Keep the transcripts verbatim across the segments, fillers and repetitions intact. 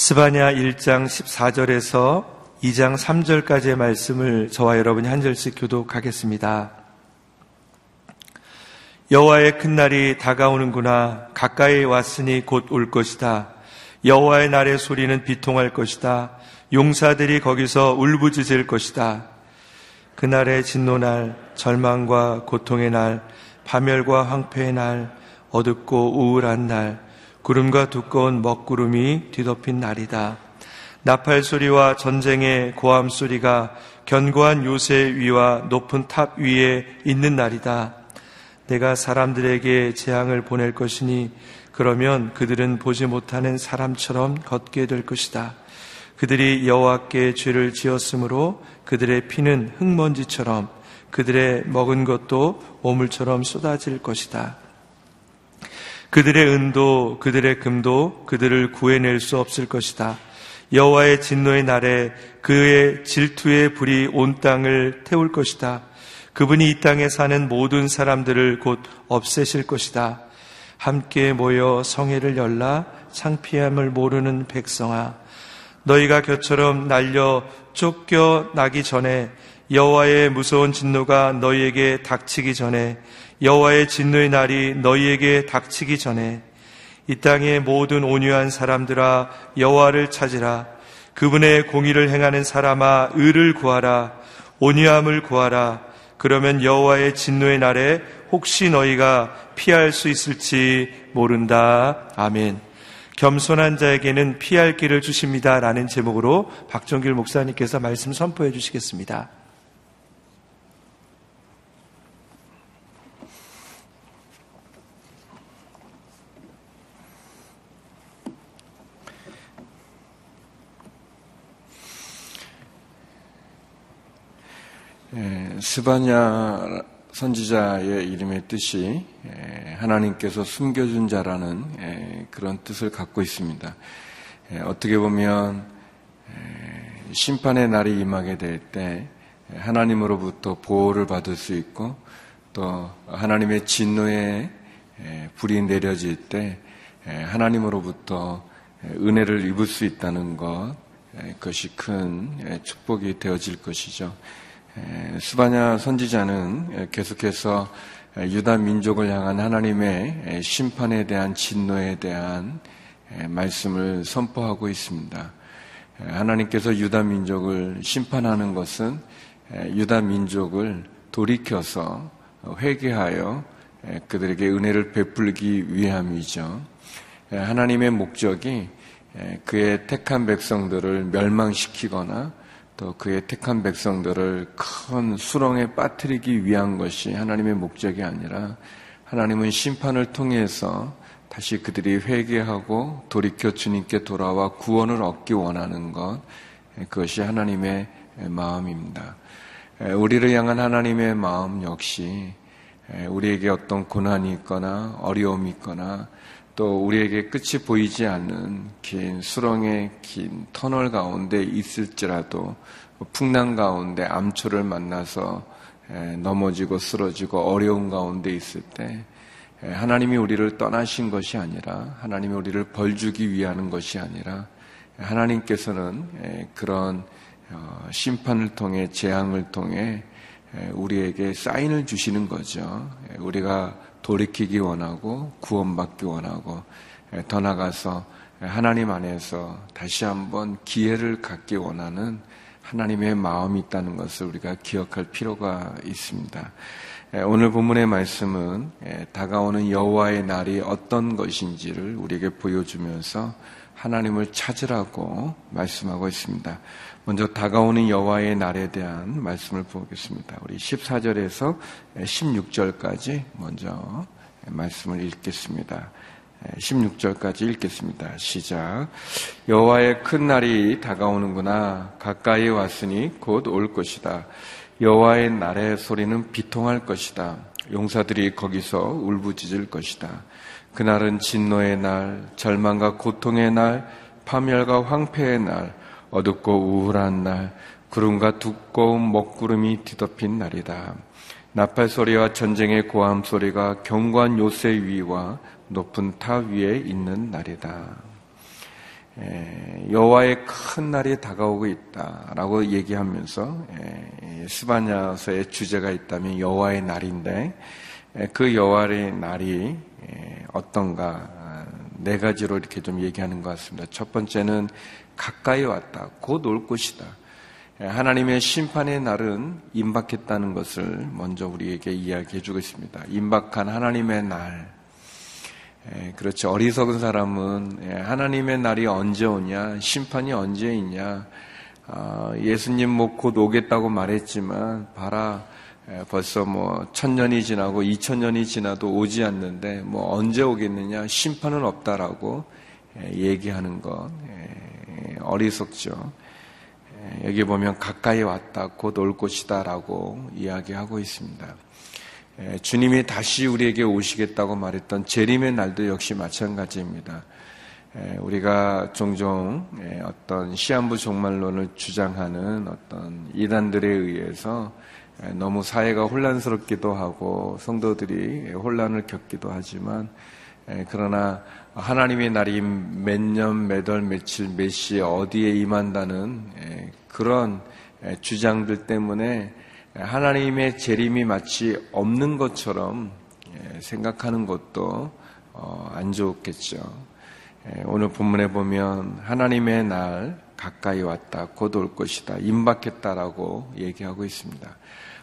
스바냐 일 장 십사 절에서 이 장 삼 절까지의 말씀을 저와 여러분이 한 절씩 교독하겠습니다. 여호와의 큰 날이 다가오는구나. 가까이 왔으니 곧 올 것이다. 여호와의 날의 소리는 비통할 것이다. 용사들이 거기서 울부짖을 것이다. 그날의 진노날, 절망과 고통의 날, 파멸과 황폐의 날, 어둡고 우울한 날, 구름과 두꺼운 먹구름이 뒤덮인 날이다. 나팔 소리와 전쟁의 고함 소리가 견고한 요새 위와 높은 탑 위에 있는 날이다. 내가 사람들에게 재앙을 보낼 것이니 그러면 그들은 보지 못하는 사람처럼 걷게 될 것이다. 그들이 여호와께 죄를 지었으므로 그들의 피는 흙먼지처럼 그들의 먹은 것도 오물처럼 쏟아질 것이다. 그들의 은도 그들의 금도 그들을 구해낼 수 없을 것이다. 여호와의 진노의 날에 그의 질투의 불이 온 땅을 태울 것이다. 그분이 이 땅에 사는 모든 사람들을 곧 없애실 것이다. 함께 모여 성회를 열라. 창피함을 모르는 백성아, 너희가 겨처럼 날려 쫓겨나기 전에, 여호와의 무서운 진노가 너희에게 닥치기 전에, 여호와의 진노의 날이 너희에게 닥치기 전에, 이 땅의 모든 온유한 사람들아 여호와를 찾으라. 그분의 공의를 행하는 사람아 의를 구하라. 온유함을 구하라. 그러면 여호와의 진노의 날에 혹시 너희가 피할 수 있을지 모른다. 아멘. 겸손한 자에게는 피할 길을 주십니다 라는 제목으로 박정길 목사님께서 말씀 선포해 주시겠습니다. 스바냐 선지자의 이름의 뜻이 하나님께서 숨겨준 자라는 그런 뜻을 갖고 있습니다. 어떻게 보면 심판의 날이 임하게 될 때 하나님으로부터 보호를 받을 수 있고, 또 하나님의 진노의 불이 내려질 때 하나님으로부터 은혜를 입을 수 있다는 것, 그것이 큰 축복이 되어질 것이죠. 스바냐 선지자는 계속해서 유다 민족을 향한 하나님의 심판에 대한 진노에 대한 말씀을 선포하고 있습니다. 하나님께서 유다 민족을 심판하는 것은 유다 민족을 돌이켜서 회개하여 그들에게 은혜를 베풀기 위함이죠. 하나님의 목적이 그의 택한 백성들을 멸망시키거나 또 그의 택한 백성들을 큰 수렁에 빠뜨리기 위한 것이 하나님의 목적이 아니라, 하나님은 심판을 통해서 다시 그들이 회개하고 돌이켜 주님께 돌아와 구원을 얻기 원하는 것, 그것이 하나님의 마음입니다. 우리를 향한 하나님의 마음 역시 우리에게 어떤 고난이 있거나 어려움이 있거나 또 우리에게 끝이 보이지 않는 긴 수렁의 긴 터널 가운데 있을지라도 풍랑 가운데 암초를 만나서 넘어지고 쓰러지고 어려운 가운데 있을 때 하나님이 우리를 떠나신 것이 아니라, 하나님이 우리를 벌주기 위하는 것이 아니라, 하나님께서는 그런 심판을 통해, 재앙을 통해 우리에게 사인을 주시는 거죠. 우리가 돌이키기 원하고 구원받기 원하고, 더 나아가서 하나님 안에서 다시 한번 기회를 갖기 원하는 하나님의 마음이 있다는 것을 우리가 기억할 필요가 있습니다. 오늘 본문의 말씀은 다가오는 여호와의 날이 어떤 것인지를 우리에게 보여주면서 하나님을 찾으라고 말씀하고 있습니다. 먼저 다가오는 여호와의 날에 대한 말씀을 보겠습니다. 우리 십사 절에서 십육 절까지 먼저 말씀을 읽겠습니다. 십육 절까지 읽겠습니다. 시작. 여호와의 큰 날이 다가오는구나. 가까이 왔으니 곧 올 것이다. 여호와의 날의 소리는 비통할 것이다. 용사들이 거기서 울부짖을 것이다. 그날은 진노의 날, 절망과 고통의 날, 파멸과 황폐의 날, 어둡고 우울한 날, 구름과 두꺼운 먹구름이 뒤덮인 날이다. 나팔 소리와 전쟁의 고함 소리가 견고한 요새 위와 높은 탑 위에 있는 날이다. 여호와의 큰 날이 다가오고 있다라고 얘기하면서 스바냐서의 주제가 있다면 여호와의 날인데, 그 여호와의 날이 어떤가 네 가지로 이렇게 좀 얘기하는 것 같습니다. 첫 번째는 가까이 왔다, 곧 올 것이다. 하나님의 심판의 날은 임박했다는 것을 먼저 우리에게 이야기해 주고 있습니다. 임박한 하나님의 날. 그렇죠. 어리석은 사람은 하나님의 날이 언제 오냐, 심판이 언제 있냐, 예수님 뭐 곧 오겠다고 말했지만 봐라, 벌써 뭐 천년이 지나고 이천년이 지나도 오지 않는데 뭐 언제 오겠느냐, 심판은 없다라고 얘기하는 것, 어리석죠. 여기 보면 가까이 왔다, 곧 올 것이다 라고 이야기하고 있습니다. 주님이 다시 우리에게 오시겠다고 말했던 재림의 날도 역시 마찬가지입니다. 우리가 종종 어떤 시한부 종말론을 주장하는 어떤 이단들에 의해서 너무 사회가 혼란스럽기도 하고 성도들이 혼란을 겪기도 하지만, 그러나 하나님의 날이 몇 년, 몇 월, 며칠, 몇 시에 어디에 임한다는 그런 주장들 때문에 하나님의 재림이 마치 없는 것처럼 생각하는 것도 안 좋겠죠. 오늘 본문에 보면 하나님의 날 가까이 왔다, 곧 올 것이다, 임박했다라고 얘기하고 있습니다.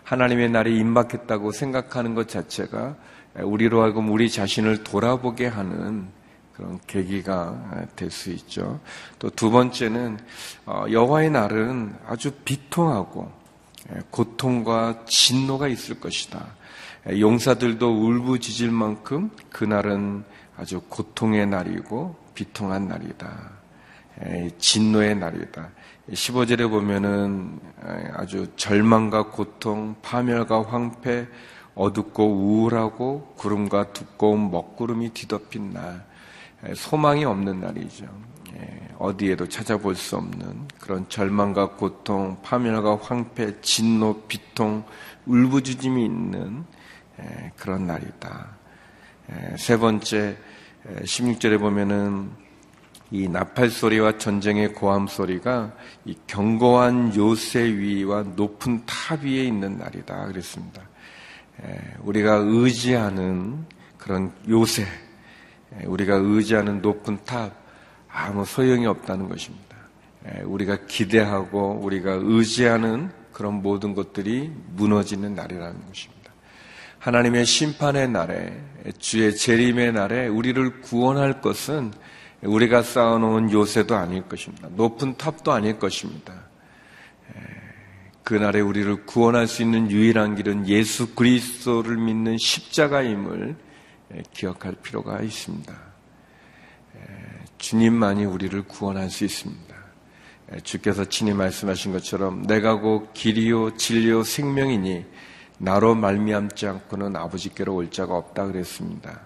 하나님의 날이 임박했다고 생각하는 것 자체가 우리로 하여금 우리 자신을 돌아보게 하는 그런 계기가 될 수 있죠. 또 두 번째는 여호와의 날은 아주 비통하고 고통과 진노가 있을 것이다. 용사들도 울부짖을 만큼 그날은 아주 고통의 날이고 비통한 날이다, 진노의 날이다. 십오 절에 보면은 아주 절망과 고통, 파멸과 황폐, 어둡고 우울하고 구름과 두꺼운 먹구름이 뒤덮인 날, 소망이 없는 날이죠. 어디에도 찾아볼 수 없는 그런 절망과 고통, 파멸과 황폐, 진노, 비통, 울부짖음이 있는 그런 날이다. 세 번째, 십육 절에 보면은 이 나팔 소리와 전쟁의 고함 소리가 이 견고한 요새 위와 높은 탑 위에 있는 날이다 그랬습니다. 우리가 의지하는 그런 요새, 우리가 의지하는 높은 탑, 아무 소용이 없다는 것입니다. 우리가 기대하고 우리가 의지하는 그런 모든 것들이 무너지는 날이라는 것입니다. 하나님의 심판의 날에, 주의 재림의 날에 우리를 구원할 것은 우리가 쌓아놓은 요새도 아닐 것입니다. 높은 탑도 아닐 것입니다. 그날에 우리를 구원할 수 있는 유일한 길은 예수 그리스도를 믿는 십자가임을 기억할 필요가 있습니다. 주님만이 우리를 구원할 수 있습니다. 주께서 친히 말씀하신 것처럼 내가 곧 길이요 진리요 생명이니 나로 말미암지 않고는 아버지께로 올 자가 없다 그랬습니다.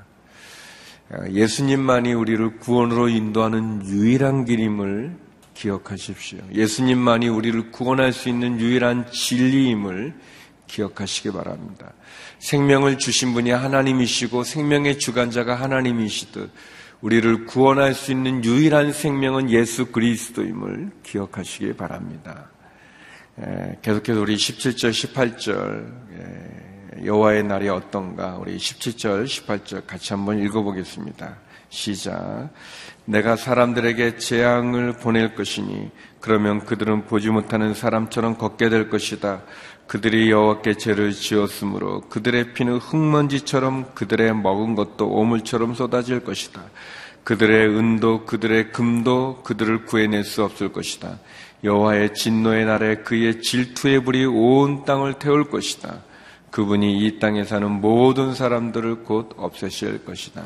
예수님만이 우리를 구원으로 인도하는 유일한 길임을 기억하십시오. 예수님만이 우리를 구원할 수 있는 유일한 진리임을 기억하시기 바랍니다. 생명을 주신 분이 하나님이시고 생명의 주관자가 하나님이시듯 우리를 구원할 수 있는 유일한 생명은 예수 그리스도임을 기억하시기 바랍니다. 계속해서 우리 십칠 절, 십팔 절 여호와의 날이 어떤가, 우리 십칠 절, 십팔 절 같이 한번 읽어보겠습니다. 시작. 내가 사람들에게 재앙을 보낼 것이니 그러면 그들은 보지 못하는 사람처럼 걷게 될 것이다. 그들이 여호와께 죄를 지었으므로 그들의 피는 흙먼지처럼 그들의 먹은 것도 오물처럼 쏟아질 것이다. 그들의 은도 그들의 금도 그들을 구해낼 수 없을 것이다. 여호와의 진노의 날에 그의 질투의 불이 온 땅을 태울 것이다. 그분이 이 땅에 사는 모든 사람들을 곧 없애실 것이다.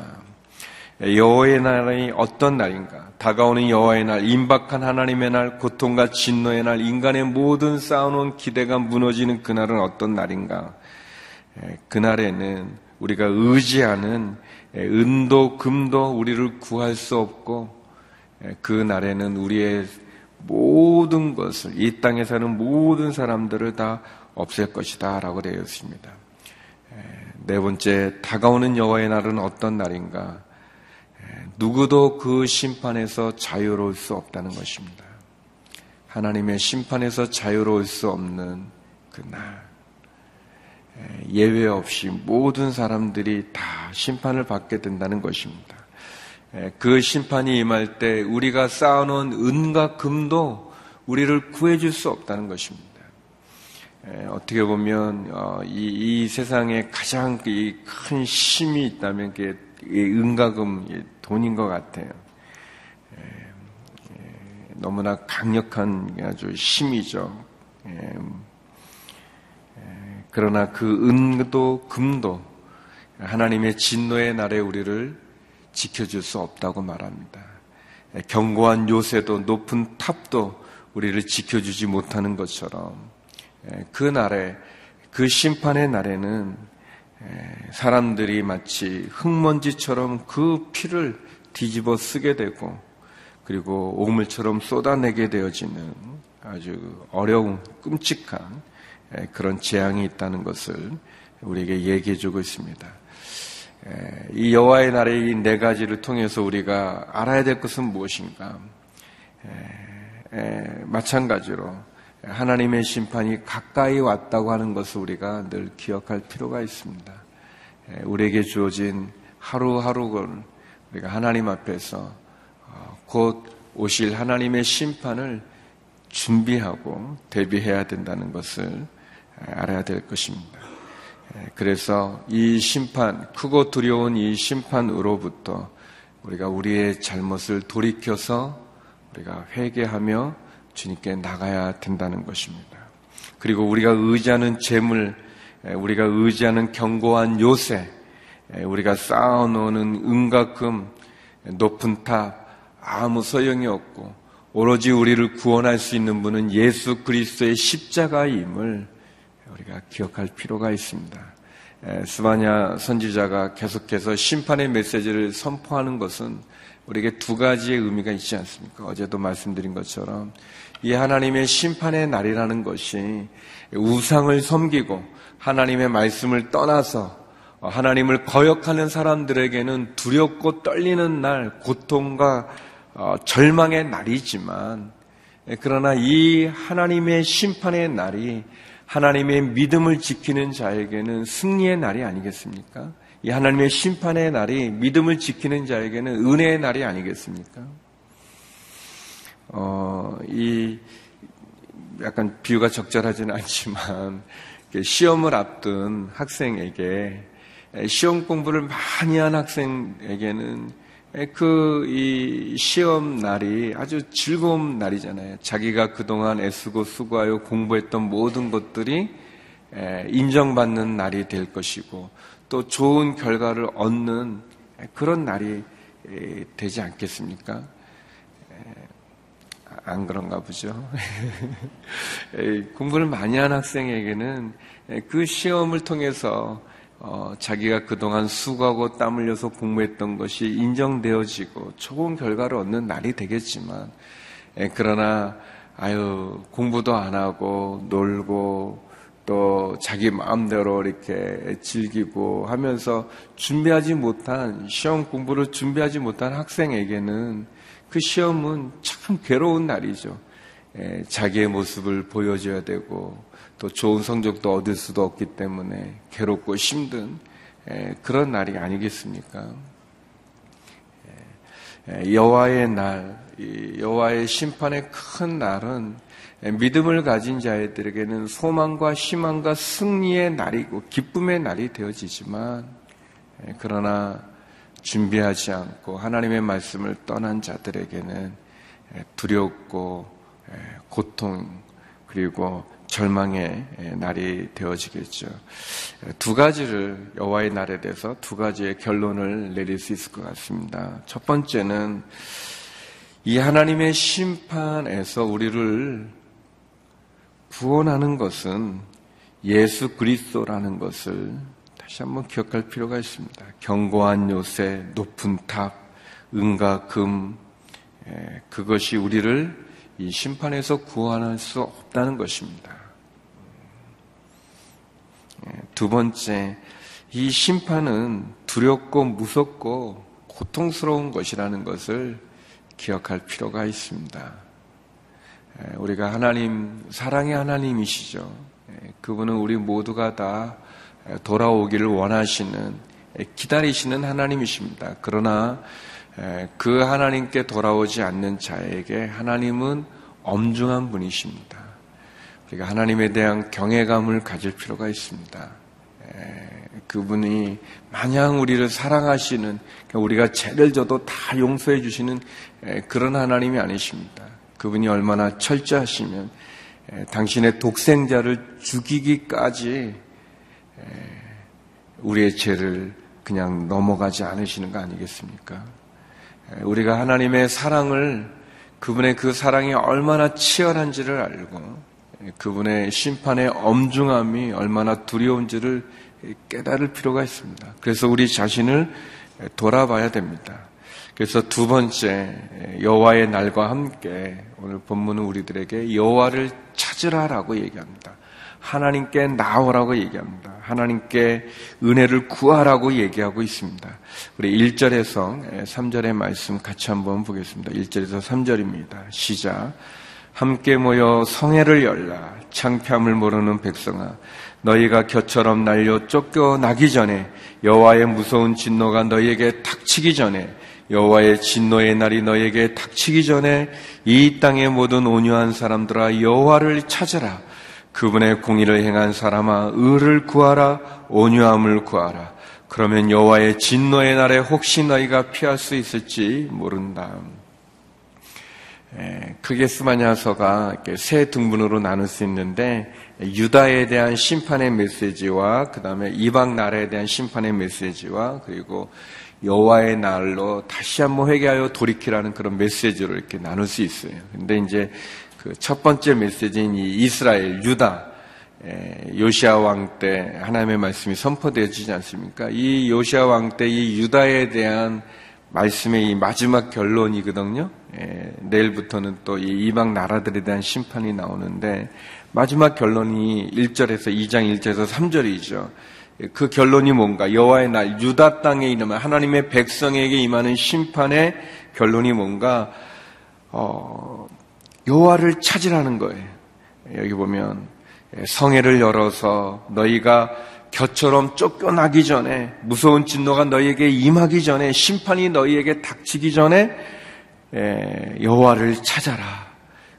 여호와의 날이 어떤 날인가? 다가오는 여호와의 날, 임박한 하나님의 날, 고통과 진노의 날, 인간의 모든 쌓아놓은 기대가 무너지는 그날은 어떤 날인가? 그날에는 우리가 의지하는 은도 금도 우리를 구할 수 없고, 그날에는 우리의 모든 것을, 이 땅에 사는 모든 사람들을 다 없앨 것이다 라고 되어 있습니다. 네 번째, 다가오는 여호와의 날은 어떤 날인가? 누구도 그 심판에서 자유로울 수 없다는 것입니다. 하나님의 심판에서 자유로울 수 없는 그날, 예외 없이 모든 사람들이 다 심판을 받게 된다는 것입니다. 그 심판이 임할 때 우리가 쌓아놓은 은과 금도 우리를 구해줄 수 없다는 것입니다. 어떻게 보면 이, 이 세상에 가장 큰 힘이 있다면 그게 은과 금, 돈인 것 같아요. 너무나 강력한 아주 힘이죠. 그러나 그 은도 금도 하나님의 진노의 날에 우리를 지켜줄 수 없다고 말합니다. 견고한 요새도 높은 탑도 우리를 지켜주지 못하는 것처럼 그 날에, 그 심판의 날에는 사람들이 마치 흙먼지처럼 그 피를 뒤집어 쓰게 되고 그리고 오물처럼 쏟아내게 되어지는 아주 어려운 끔찍한 그런 재앙이 있다는 것을 우리에게 얘기해 주고 있습니다. 이 여호와의 날의 이 네 가지를 통해서 우리가 알아야 될 것은 무엇인가? 마찬가지로 하나님의 심판이 가까이 왔다고 하는 것을 우리가 늘 기억할 필요가 있습니다. 우리에게 주어진 하루하루를 우리가 하나님 앞에서 곧 오실 하나님의 심판을 준비하고 대비해야 된다는 것을 알아야 될 것입니다. 그래서 이 심판, 크고 두려운 이 심판으로부터 우리가 우리의 잘못을 돌이켜서 우리가 회개하며 주님께 나가야 된다는 것입니다. 그리고 우리가 의지하는 재물, 우리가 의지하는 견고한 요새, 우리가 쌓아놓는 은과 금, 높은 탑, 아무 소용이 없고 오로지 우리를 구원할 수 있는 분은 예수 그리스도의 십자가임을 우리가 기억할 필요가 있습니다. 스바냐 선지자가 계속해서 심판의 메시지를 선포하는 것은 우리에게 두 가지의 의미가 있지 않습니까? 어제도 말씀드린 것처럼 이 하나님의 심판의 날이라는 것이 우상을 섬기고 하나님의 말씀을 떠나서 하나님을 거역하는 사람들에게는 두렵고 떨리는 날, 고통과 어, 절망의 날이지만, 그러나 이 하나님의 심판의 날이 하나님의 믿음을 지키는 자에게는 승리의 날이 아니겠습니까? 이 하나님의 심판의 날이 믿음을 지키는 자에게는 은혜의 날이 아니겠습니까? 어, 이 약간 비유가 적절하지는 않지만 시험을 앞둔 학생에게, 시험 공부를 많이 한 학생에게는 그, 이, 시험 날이 아주 즐거운 날이잖아요. 자기가 그동안 애쓰고 수고하여 공부했던 모든 것들이 인정받는 날이 될 것이고 또 좋은 결과를 얻는 그런 날이 되지 않겠습니까? 안 그런가 보죠. 공부를 많이 한 학생에게는 그 시험을 통해서 어, 자기가 그동안 수고하고 땀 흘려서 공부했던 것이 인정되어지고 좋은 결과를 얻는 날이 되겠지만, 에, 그러나 아유 공부도 안 하고 놀고 또 자기 마음대로 이렇게 즐기고 하면서 준비하지 못한, 시험 공부를 준비하지 못한 학생에게는 그 시험은 참 괴로운 날이죠. 에, 자기의 모습을 보여줘야 되고 또 좋은 성적도 얻을 수도 없기 때문에 괴롭고 힘든 그런 날이 아니겠습니까? 여호와의 날, 여호와의 심판의 큰 날은 믿음을 가진 자들에게는 소망과 희망과 승리의 날이고 기쁨의 날이 되어지지만, 그러나 준비하지 않고 하나님의 말씀을 떠난 자들에게는 두렵고 고통 그리고 절망의 날이 되어지겠죠. 두 가지를, 여호와의 날에 대해서 두 가지의 결론을 내릴 수 있을 것 같습니다. 첫 번째는 이 하나님의 심판에서 우리를 구원하는 것은 예수 그리스도라는 것을 다시 한번 기억할 필요가 있습니다. 견고한 요새, 높은 탑, 은과 금, 그것이 우리를 이 심판에서 구원할 수 없다는 것입니다. 두 번째, 이 심판은 두렵고 무섭고 고통스러운 것이라는 것을 기억할 필요가 있습니다. 우리가 하나님, 사랑의 하나님이시죠. 그분은 우리 모두가 다 돌아오기를 원하시는, 기다리시는 하나님이십니다. 그러나 그 하나님께 돌아오지 않는 자에게 하나님은 엄중한 분이십니다. 우리가 하나님에 대한 경외감을 가질 필요가 있습니다. 그분이 마냥 우리를 사랑하시는, 우리가 죄를 져도 다 용서해 주시는 그런 하나님이 아니십니다. 그분이 얼마나 철저하시면 당신의 독생자를 죽이기까지 우리의 죄를 그냥 넘어가지 않으시는 거 아니겠습니까? 우리가 하나님의 사랑을, 그분의 그 사랑이 얼마나 치열한지를 알고 그분의 심판의 엄중함이 얼마나 두려운지를 깨달을 필요가 있습니다. 그래서 우리 자신을 돌아봐야 됩니다. 그래서 두 번째, 여호와의 날과 함께 오늘 본문은 우리들에게 여호와를 찾으라라고 얘기합니다. 하나님께 나오라고 얘기합니다. 하나님께 은혜를 구하라고 얘기하고 있습니다. 우리 일 절에서 삼 절의 말씀 같이 한번 보겠습니다. 일 절에서 삼 절입니다. 시작. 함께 모여 성회를 열라. 창피함을 모르는 백성아, 너희가 겨처럼 날려 쫓겨나기 전에, 여호와의 무서운 진노가 너희에게 닥치기 전에, 여호와의 진노의 날이 너희에게 닥치기 전에 이 땅의 모든 온유한 사람들아 여호와를 찾으라. 그분의 공의를 행한 사람아 의를 구하라. 온유함을 구하라. 그러면 여호와의 진노의 날에 혹시 너희가 피할 수 있을지 모른다. 크게 스바냐서가 세 등분으로 나눌 수 있는데, 유다에 대한 심판의 메시지와 그 다음에 이방 나라에 대한 심판의 메시지와 그리고 여호와의 날로 다시 한번 회개하여 돌이키라는 그런 메시지로 이렇게 나눌 수 있어요. 근데 이제 그 첫 번째 메시지인 이 이스라엘 유다, 요시아 왕 때 하나님의 말씀이 선포되어지지 않습니까? 이 요시아 왕 때 이 유다에 대한 말씀의 이 마지막 결론이거든요. 예, 내일부터는 또 이 이방 나라들에 대한 심판이 나오는데 마지막 결론이 일 절에서 이 장 일 절에서 삼 절이죠. 예, 그 결론이 뭔가? 여호와의 날, 유다 땅에 임하는 하나님의 백성에게 임하는 심판의 결론이 뭔가? 어, 여호와를 찾으라는 거예요. 여기 보면 성회를 열어서 너희가 겨처럼 쫓겨나기 전에, 무서운 진노가 너희에게 임하기 전에, 심판이 너희에게 닥치기 전에 여호와를 찾아라.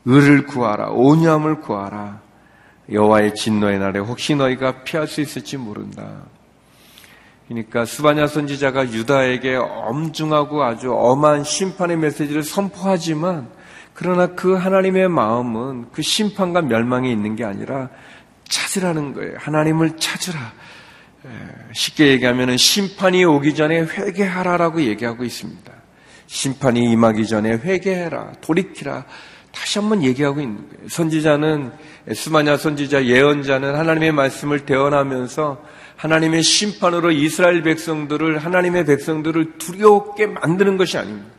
의를 구하라. 온유함을 구하라. 여호와의 진노의 날에 혹시 너희가 피할 수 있을지 모른다. 그러니까 스바냐 선지자가 유다에게 엄중하고 아주 엄한 심판의 메시지를 선포하지만, 그러나 그 하나님의 마음은 그 심판과 멸망이 있는 게 아니라 찾으라는 거예요. 하나님을 찾으라. 쉽게 얘기하면 심판이 오기 전에 회개하라라고 얘기하고 있습니다. 심판이 임하기 전에 회개해라, 돌이키라, 다시 한번 얘기하고 있는 거예요. 선지자는, 스바냐 선지자 예언자는 하나님의 말씀을 대언하면서 하나님의 심판으로 이스라엘 백성들을, 하나님의 백성들을 두렵게 만드는 것이 아닙니다.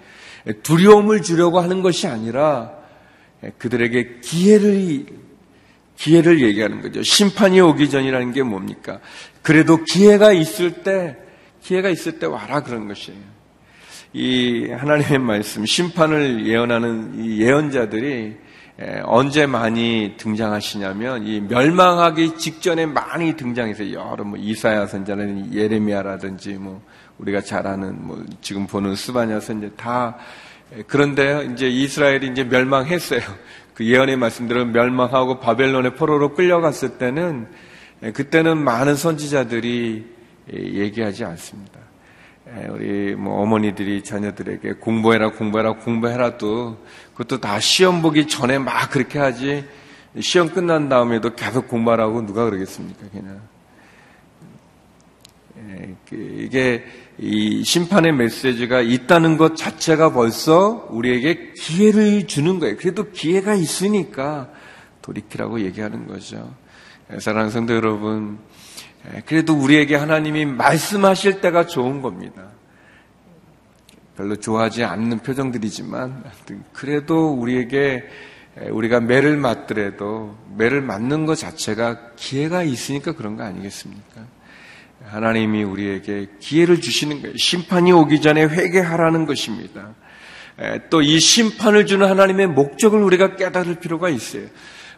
두려움을 주려고 하는 것이 아니라 그들에게 기회를 기회를 얘기하는 거죠. 심판이 오기 전이라는 게 뭡니까? 그래도 기회가 있을 때, 기회가 있을 때 와라, 그런 것이에요. 이 하나님의 말씀, 심판을 예언하는 이 예언자들이 언제 많이 등장하시냐면 이 멸망하기 직전에 많이 등장해서 여러 뭐 이사야 선지자라든지 예레미야라든지 뭐 우리가 잘 아는 뭐 지금 보는 스바냐 선지자 다. 그런데 이제 이스라엘이 이제 멸망했어요. 그 예언의 말씀들은 멸망하고 바벨론의 포로로 끌려갔을 때는, 그때는 많은 선지자들이 얘기하지 않습니다. 우리 뭐 어머니들이 자녀들에게 공부해라 공부해라 공부해라도 그것도 다 시험 보기 전에 막 그렇게 하지, 시험 끝난 다음에도 계속 공부하라고 누가 그러겠습니까? 그냥 이게 이 심판의 메시지가 있다는 것 자체가 벌써 우리에게 기회를 주는 거예요. 그래도 기회가 있으니까 돌이키라고 얘기하는 거죠. 사랑하는 성도 여러분, 그래도 우리에게 하나님이 말씀하실 때가 좋은 겁니다. 별로 좋아하지 않는 표정들이지만 그래도 우리에게, 우리가 매를 맞더라도 매를 맞는 것 자체가 기회가 있으니까 그런 거 아니겠습니까? 하나님이 우리에게 기회를 주시는 거예요. 심판이 오기 전에 회개하라는 것입니다. 또 이 심판을 주는 하나님의 목적을 우리가 깨달을 필요가 있어요.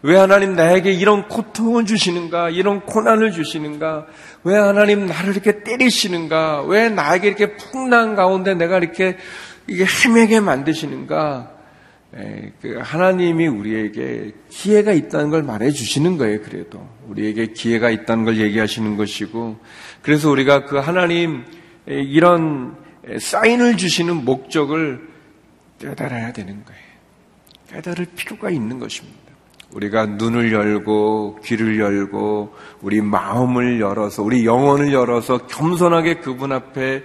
왜 하나님 나에게 이런 고통을 주시는가? 이런 고난을 주시는가? 왜 하나님 나를 이렇게 때리시는가? 왜 나에게 이렇게 풍랑 가운데 내가 이렇게 이게 헤매게 만드시는가? 하나님이 우리에게 기회가 있다는 걸 말해주시는 거예요. 그래도 우리에게 기회가 있다는 걸 얘기하시는 것이고, 그래서 우리가 그 하나님 이런 사인을 주시는 목적을 깨달아야 되는 거예요. 깨달을 필요가 있는 것입니다. 우리가 눈을 열고 귀를 열고 우리 마음을 열어서 우리 영혼을 열어서 겸손하게 그분 앞에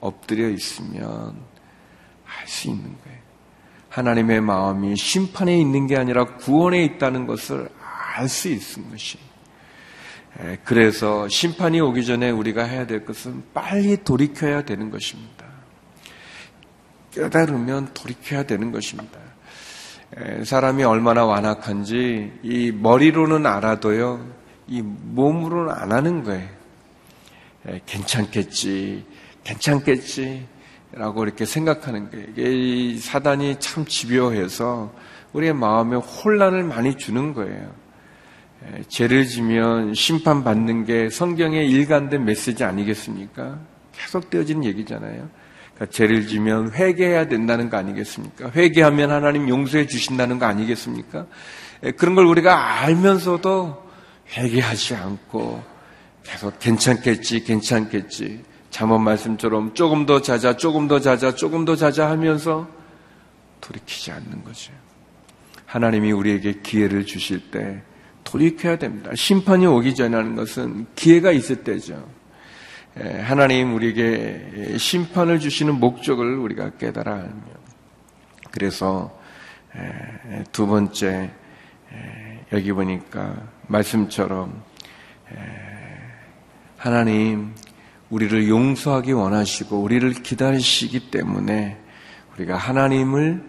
엎드려 있으면 할 수 있는 거예요. 하나님의 마음이 심판에 있는 게 아니라 구원에 있다는 것을 알 수 있는 것입니다. 그래서 심판이 오기 전에 우리가 해야 될 것은 빨리 돌이켜야 되는 것입니다. 깨달으면 돌이켜야 되는 것입니다. 사람이 얼마나 완악한지 이 머리로는 알아도요, 이 몸으로는 안 하는 거예요. 괜찮겠지, 괜찮겠지 라고 이렇게 생각하는 거예요. 이게 사단이 참 집요해서 우리의 마음에 혼란을 많이 주는 거예요. 죄를 지면 심판받는 게 성경의 일관된 메시지 아니겠습니까? 계속 되어지는 얘기잖아요. 그러니까 죄를 지면 회개해야 된다는 거 아니겠습니까? 회개하면 하나님 용서해 주신다는 거 아니겠습니까? 그런 걸 우리가 알면서도 회개하지 않고 계속 괜찮겠지, 괜찮겠지, 잠언 말씀처럼 조금 더 자자, 조금 더 자자, 조금 더 자자 하면서 돌이키지 않는 거죠. 하나님이 우리에게 기회를 주실 때 돌이켜야 됩니다. 심판이 오기 전이라는 것은 기회가 있을 때죠. 하나님 우리에게 심판을 주시는 목적을 우리가 깨달아야 합니다. 그래서 두 번째, 여기 보니까 말씀처럼 하나님 우리를 용서하기 원하시고 우리를 기다리시기 때문에 우리가 하나님을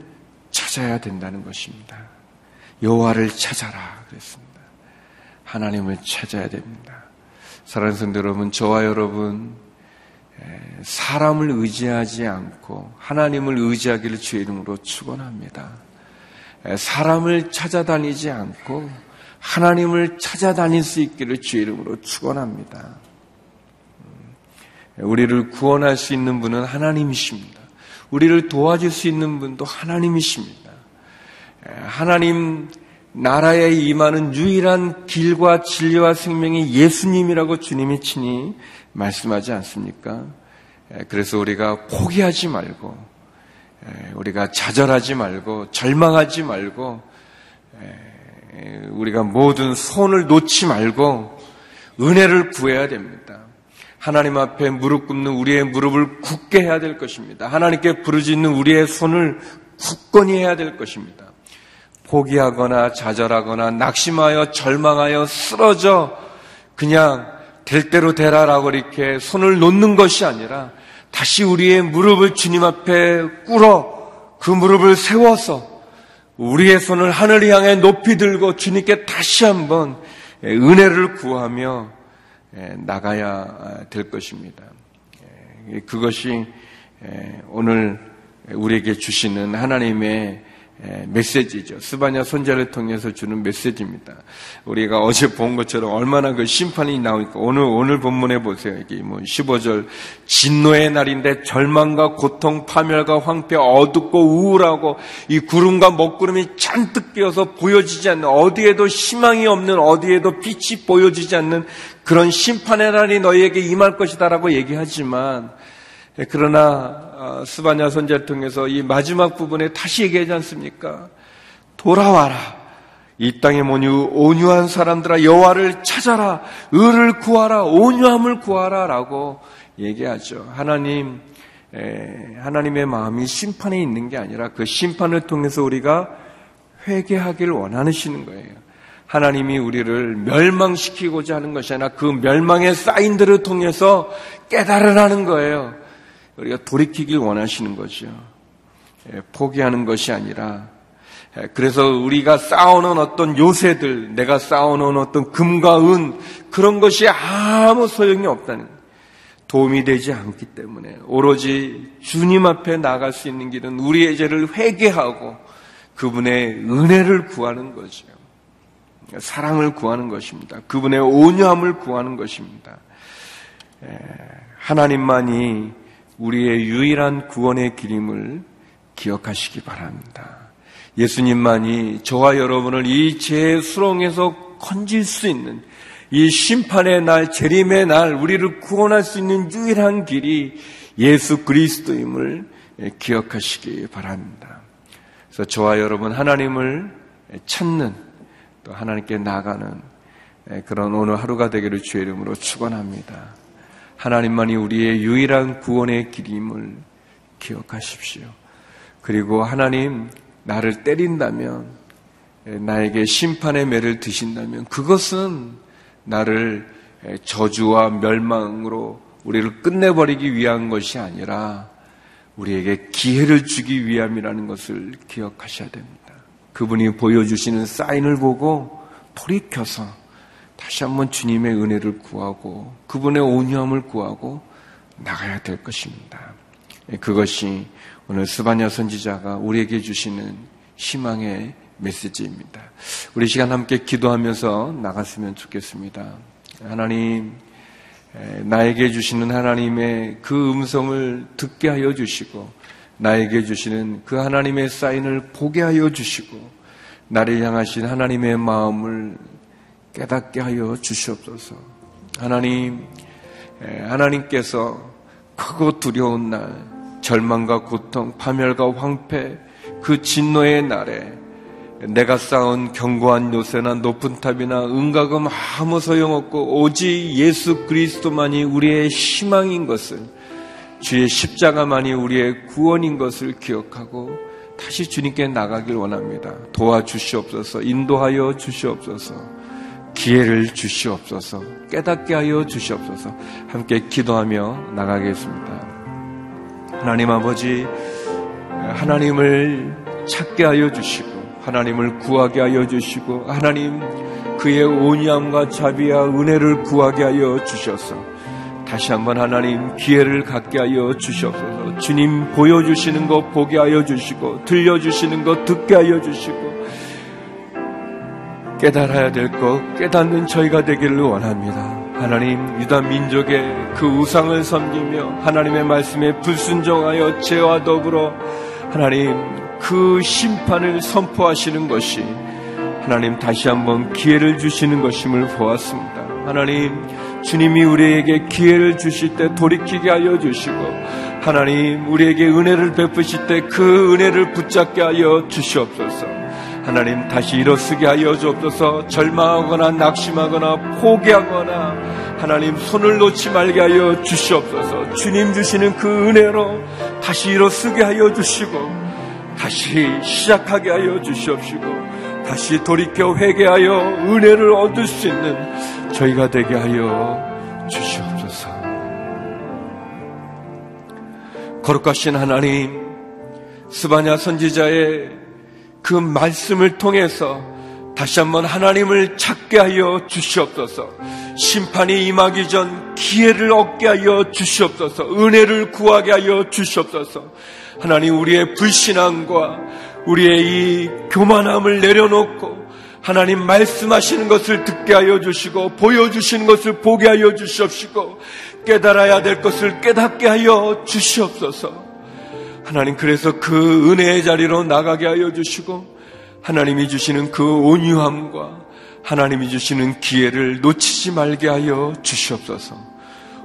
찾아야 된다는 것입니다. 여호와를 찾아라 그랬습니다. 하나님을 찾아야 됩니다. 사랑하는 성도 여러분, 저와 여러분 사람을 의지하지 않고 하나님을 의지하기를 주의 이름으로 축원합니다. 사람을 찾아다니지 않고 하나님을 찾아다닐 수 있기를 주의 이름으로 축원합니다. 우리를 구원할 수 있는 분은 하나님이십니다. 우리를 도와줄 수 있는 분도 하나님이십니다. 하나님 나라에 임하는 유일한 길과 진리와 생명이 예수님이라고 주님이 친히 말씀하지 않습니까? 그래서 우리가 포기하지 말고, 우리가 좌절하지 말고, 절망하지 말고, 우리가 모든 손을 놓지 말고 은혜를 구해야 됩니다. 하나님 앞에 무릎 꿇는 우리의 무릎을 굳게 해야 될 것입니다. 하나님께 부르짖는 우리의 손을 굳건히 해야 될 것입니다. 포기하거나 좌절하거나 낙심하여 절망하여 쓰러져 그냥 될 대로 되라라고 이렇게 손을 놓는 것이 아니라 다시 우리의 무릎을 주님 앞에 꿇어 그 무릎을 세워서 우리의 손을 하늘을 향해 높이 들고 주님께 다시 한번 은혜를 구하며 나가야 될 것입니다. 그것이 오늘 우리에게 주시는 하나님의 메시지죠. 스바냐 선지자를 통해서 주는 메시지입니다. 우리가 어제 본 것처럼 얼마나 그 심판이 나오니까 오늘 오늘 본문에 보세요. 이게 뭐 십오 절, 진노의 날인데 절망과 고통, 파멸과 황폐, 어둡고 우울하고 이 구름과 먹구름이 잔뜩 끼어서 보여지지 않는, 어디에도 희망이 없는, 어디에도 빛이 보여지지 않는 그런 심판의 날이 너희에게 임할 것이다라고 얘기하지만, 그러나 스바냐 선지자를 통해서 이 마지막 부분에 다시 얘기하지 않습니까? 돌아와라, 이 땅에 모유 온유한 사람들아, 여호와를 찾아라, 의를 구하라, 온유함을 구하라라고 얘기하죠. 하나님, 하나님의 마음이 심판에 있는 게 아니라 그 심판을 통해서 우리가 회개하길 원하시는 거예요. 하나님이 우리를 멸망시키고자 하는 것이 아니라 그 멸망의 사인들을 통해서 깨달으라는 거예요. 우리가 돌이키길 원하시는 거죠. 포기하는 것이 아니라. 그래서 우리가 쌓아놓은 어떤 요새들, 내가 쌓아놓은 어떤 금과 은, 그런 것이 아무 소용이 없다는 거예요. 도움이 되지 않기 때문에 오로지 주님 앞에 나갈 수 있는 길은 우리의 죄를 회개하고 그분의 은혜를 구하는 거죠. 사랑을 구하는 것입니다. 그분의 온유함을 구하는 것입니다. 하나님만이 우리의 유일한 구원의 길임을 기억하시기 바랍니다. 예수님만이 저와 여러분을 이 죄의 수렁에서 건질 수 있는 이 심판의 날, 재림의 날 우리를 구원할 수 있는 유일한 길이 예수 그리스도임을 기억하시기 바랍니다. 그래서 저와 여러분 하나님을 찾는 또 하나님께 나가는 그런 오늘 하루가 되기를 주의 이름으로 축원합니다. 하나님만이 우리의 유일한 구원의 길임을 기억하십시오. 그리고 하나님 나를 때린다면, 나에게 심판의 매를 드신다면 그것은 나를 저주와 멸망으로 우리를 끝내버리기 위한 것이 아니라 우리에게 기회를 주기 위함이라는 것을 기억하셔야 됩니다. 그분이 보여주시는 사인을 보고 돌이켜서 다시 한번 주님의 은혜를 구하고 그분의 온유함을 구하고 나가야 될 것입니다. 그것이 오늘 스바냐 선지자가 우리에게 주시는 희망의 메시지입니다. 우리 시간 함께 기도하면서 나갔으면 좋겠습니다. 하나님, 나에게 주시는 하나님의 그 음성을 듣게 하여 주시고 나에게 주시는 그 하나님의 사인을 보게 하여 주시고 나를 향하신 하나님의 마음을 깨닫게 하여 주시옵소서. 하나님, 하나님께서 크고 두려운 날, 절망과 고통, 파멸과 황폐, 그 진노의 날에 내가 쌓은 견고한 요새나 높은 탑이나 은가금 아무 소용없고 오직 예수 그리스도만이 우리의 희망인 것을, 주의 십자가만이 우리의 구원인 것을 기억하고 다시 주님께 나가길 원합니다. 도와주시옵소서, 인도하여 주시옵소서, 기회를 주시옵소서, 깨닫게 하여 주시옵소서. 함께 기도하며 나가겠습니다. 하나님 아버지, 하나님을 찾게 하여 주시고 하나님을 구하게 하여 주시고 하나님 그의 온유함과 자비와 은혜를 구하게 하여 주셔서 다시 한번 하나님 기회를 갖게 하여 주셔서 주님 보여주시는 것 보게 하여 주시고 들려주시는 것 듣게 하여 주시고 깨달아야 될 것 깨닫는 저희가 되기를 원합니다. 하나님, 유다 민족의 그 우상을 섬기며 하나님의 말씀에 불순종하여 죄와 더불어 하나님 그 심판을 선포하시는 것이 하나님 다시 한번 기회를 주시는 것임을 보았습니다. 하나님, 주님이 우리에게 기회를 주실 때 돌이키게 하여 주시고 하나님 우리에게 은혜를 베푸실 때 그 은혜를 붙잡게 하여 주시옵소서. 하나님 다시 일어서게 하여 주옵소서. 절망하거나 낙심하거나 포기하거나 하나님 손을 놓지 말게 하여 주시옵소서. 주님 주시는 그 은혜로 다시 일어서게 하여 주시고 다시 시작하게 하여 주시옵시고 다시 돌이켜 회개하여 은혜를 얻을 수 있는 저희가 되게 하여 주시옵소서. 거룩하신 하나님, 스바냐 선지자의 그 말씀을 통해서 다시 한번 하나님을 찾게 하여 주시옵소서. 심판이 임하기 전 기회를 얻게 하여 주시옵소서. 은혜를 구하게 하여 주시옵소서. 하나님, 우리의 불신앙과 우리의 이 교만함을 내려놓고 하나님 말씀하시는 것을 듣게 하여 주시고 보여주시는 것을 보게 하여 주시옵시고 깨달아야 될 것을 깨닫게 하여 주시옵소서. 하나님, 그래서 그 은혜의 자리로 나가게 하여 주시고 하나님이 주시는 그 온유함과 하나님이 주시는 기회를 놓치지 말게 하여 주시옵소서.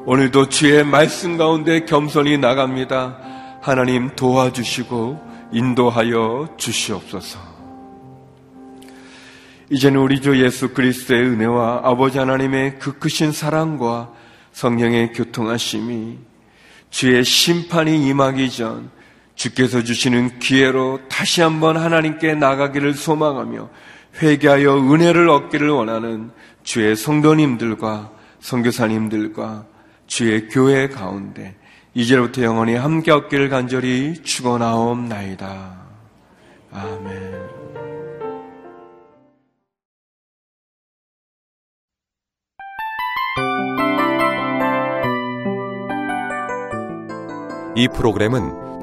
오늘도 주의 말씀 가운데 겸손히 나갑니다. 하나님 도와주시고 인도하여 주시옵소서. 이제는 우리 주 예수 그리스도의 은혜와 아버지 하나님의 그 크신 사랑과 성령의 교통하심이 주의 심판이 임하기 전 주께서 주시는 기회로 다시 한번 하나님께 나가기를 소망하며 회개하여 은혜를 얻기를 원하는 주의 성도님들과 선교사님들과 주의 교회 가운데 이제로부터 영원히 함께 얻기를 간절히 축원하옵나이다. 아멘. 이 프로그램은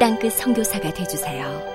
땅끝 선교사가 되어주세요.